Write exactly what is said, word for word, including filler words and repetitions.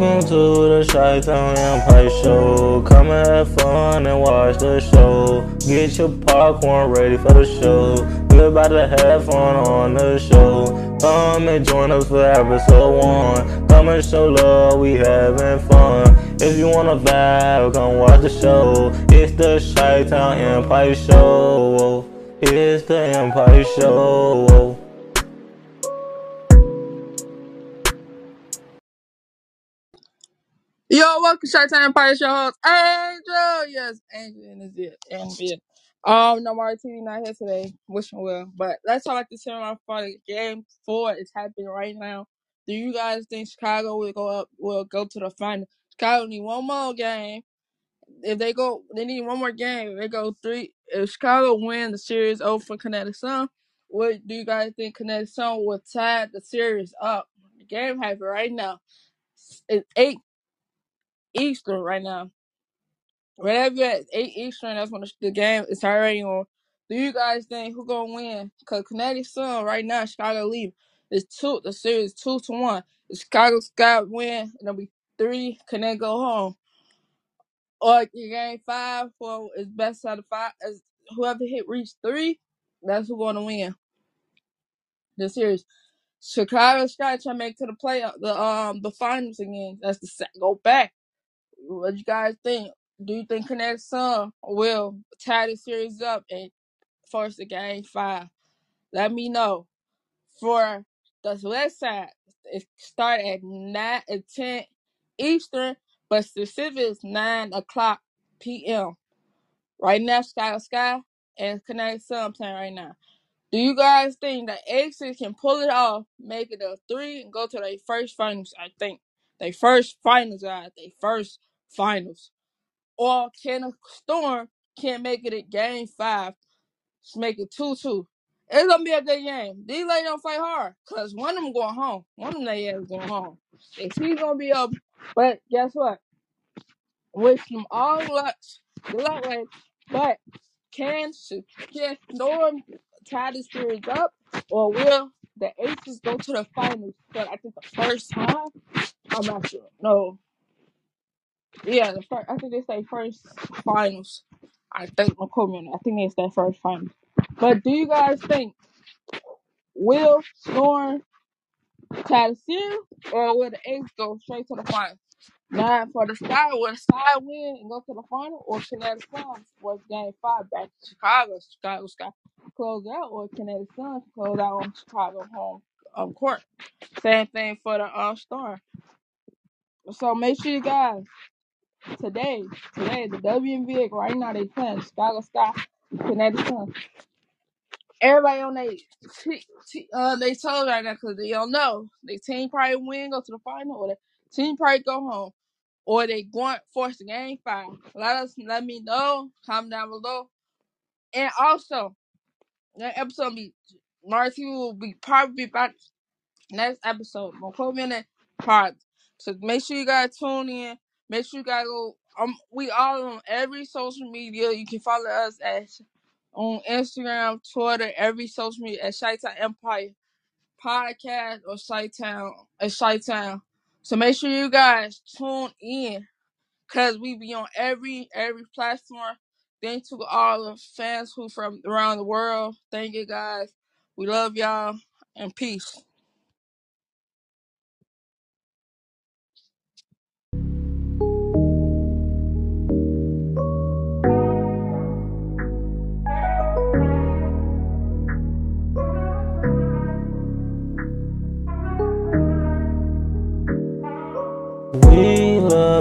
Welcome to the Chi-Town Empire Show. Come and have fun and watch the show. Get your popcorn ready for the show. We're about to have fun on the show. Come and join us for episode one. Come and show love, we having fun. If you wanna vibe, come watch the show. It's the Chi-Town Empire Show. It's the Empire Show. Yo, welcome to Chi-Town Empire Show host, Angel. Yes, Angel and it's it. Um, no, Martini not here today. Wish him well. But let's talk about the seminar for the game four. It's happening right now. Do you guys think Chicago will go up? Will go to the final? Chicago need one more game. If they go, they need one more game. If they go three. If Chicago win the series over from Connecticut Sun, what do you guys think? Connecticut Sun will tie the series up. The game happening right now. It's eight. Eastern right now. Whenever at eight Eastern, that's when the, the game is already on. Do you guys think who gonna win? Cause Connecticut Sun right now, Chicago lead. It's two. The series two to one. The Chicago Sky win, and it'll be three. Connecticut go home. Or game five, well, it's best out of five. As whoever hit reach three, that's who gonna win the series. Chicago Sky trying to make to the playoff, the um the finals again. That's the set. Go back. What do you guys think? Do you think Connecticut Sun will tie the series up and force the game five? Let me know. For the West Side, it starts at nine at ten Eastern, but specific is nine o'clock p m. Right now, Chicago Sky and Connecticut Sun playing right now. Do you guys think the Aces can pull it off, make it a three, and go to their first finals? I think they first finals are they first. Finals, or can a Storm can't make it at game five? Just make it two two. It's gonna be a good game. These ladies don't fight hard, cause one of them going home. One of them they is going home. And she's gonna be up. But guess what? Wish them all luck, good luck, ladies. But can can Storm tie this series up, or will the Aces go to the finals? But I think the first time, I'm not sure. No. Yeah, the first, I think it's their first finals. I think McCormick, I think it's their first finals. But do you guys think will Storm tie the series or will the Aces go straight to the finals? Now for the Sky, will the Sky win and go to the final, or Connecticut Sun was game five back to Chicago? Chicago Sky close out, or Connecticut Sun close out on Chicago home um, court. Same thing for the uh, Storm. So make sure you guys. Today, today, the W N B A right now they playing Chicago Sky, Connecticut Sun. Everybody on they t- t- uh they told right now because they don't know. They team probably win, go to the final, or the team probably go home, or they going force the game five. Let us let me know. Comment down below, and also that episode be Marty will be probably about next episode. We'll put me in that part. So make sure you guys tune in. Make sure you guys go. Um, we all on every social media. You can follow us at on Instagram, Twitter, every social media at Chi-Town Empire Podcast or Chi-Town at Chi-Town. So make sure you guys tune in because we be on every every platform. Thank you to all the fans who from around the world. Thank you guys. We love y'all and peace.